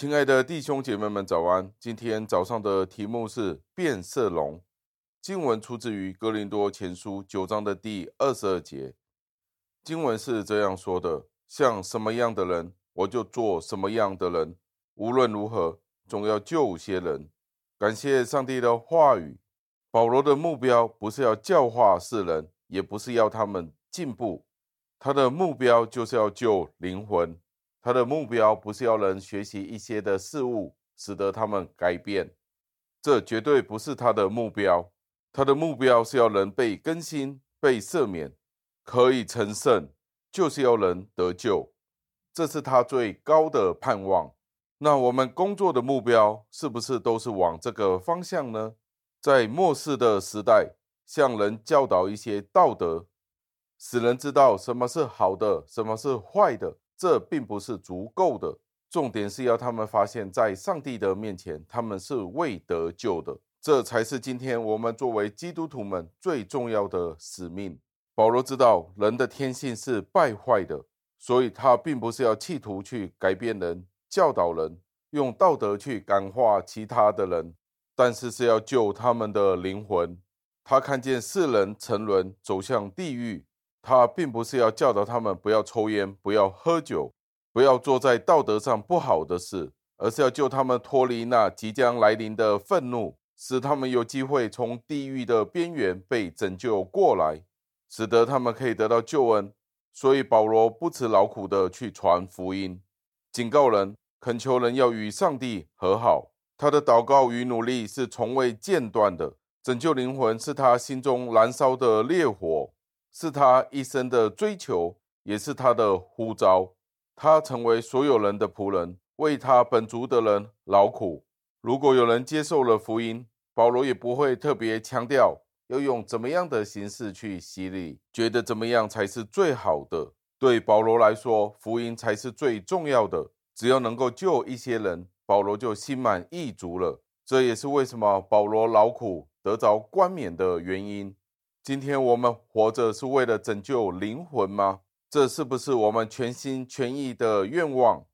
亲爱的弟兄姐妹们早安，今天早上的题目是变色龙。经文出自于哥林多前书9章的第22节，经文是这样说的：像什么样的人，我就做什么样的人，无论如何总要救些人。感谢上帝的话语，保罗的目标不是要教化世人，也不是要他们进步，他的目标就是要救灵魂。他的目标不是要人学习一些的事物使得他们改变，这绝对不是他的目标。他的目标是要人被更新、被赦免，可以成圣，就是要人得救，这是他最高的盼望。那我们工作的目标是不是都是往这个方向呢？在末世的时代，向人教导一些道德，使人知道什么是好的，什么是坏的，这并不是足够的，重点是要他们发现在上帝的面前他们是未得救的，这才是今天我们作为基督徒们最重要的使命。保罗知道人的天性是败坏的，所以他并不是要企图去改变人、教导人，用道德去感化其他的人，但是是要救他们的灵魂。他看见世人沉沦走向地狱，他并不是要教导他们不要抽烟、不要喝酒、不要做在道德上不好的事，而是要救他们脱离那即将来临的愤怒，使他们有机会从地狱的边缘被拯救过来，使得他们可以得到救恩。所以保罗不辞劳苦的去传福音，警告人、恳求人要与上帝和好。他的祷告与努力是从未间断的，拯救灵魂是他心中燃烧的烈火，是他一生的追求，也是他的呼召。他成为所有人的仆人，为他本族的人劳苦。如果有人接受了福音，保罗也不会特别强调要用怎么样的形式去洗礼，觉得怎么样才是最好的。对保罗来说，福音才是最重要的，只要能够救一些人，保罗就心满意足了。这也是为什么保罗劳苦得着冠冕的原因。今天我们活着是为了拯救灵魂吗？这是不是我们全心全意的愿望？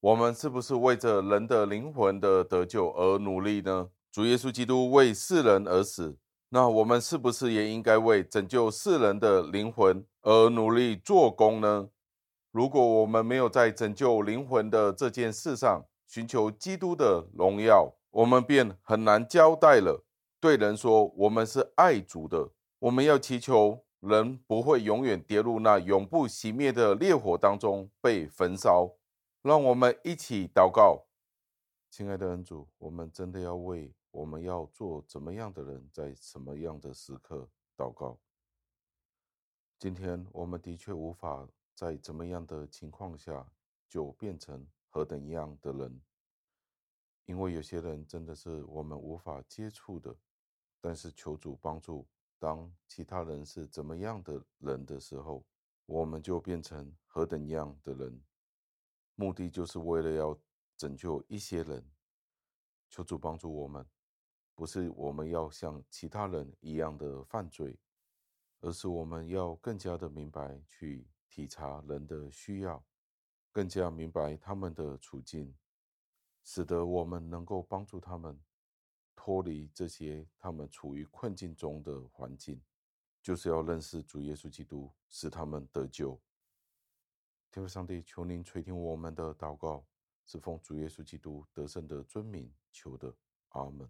我们是不是为着人的灵魂的得救而努力呢？主耶稣基督为世人而死，那我们是不是也应该为拯救世人的灵魂而努力做工呢？如果我们没有在拯救灵魂的这件事上寻求基督的荣耀，我们便很难交代了。对人说我们是爱主的，我们要祈求人不会永远跌入那永不熄灭的烈火当中被焚烧。让我们一起祷告。亲爱的恩主，我们真的要为我们要做怎么样的人，在什么样的时刻祷告。今天我们的确无法在怎么样的情况下就变成何等样的人，因为有些人真的是我们无法接触的，但是求主帮助，当其他人是怎么样的人的时候，我们就变成何等样的人，目的就是为了要拯救一些人。求主帮助我们，不是我们要像其他人一样的犯罪，而是我们要更加的明白去体察人的需要，更加明白他们的处境，使得我们能够帮助他们脱离这些他们处于困境中的环境，就是要认识主耶稣基督，使他们得救。天父上帝，求您垂听我们的祷告，是奉主耶稣基督得胜的尊名求的，阿们。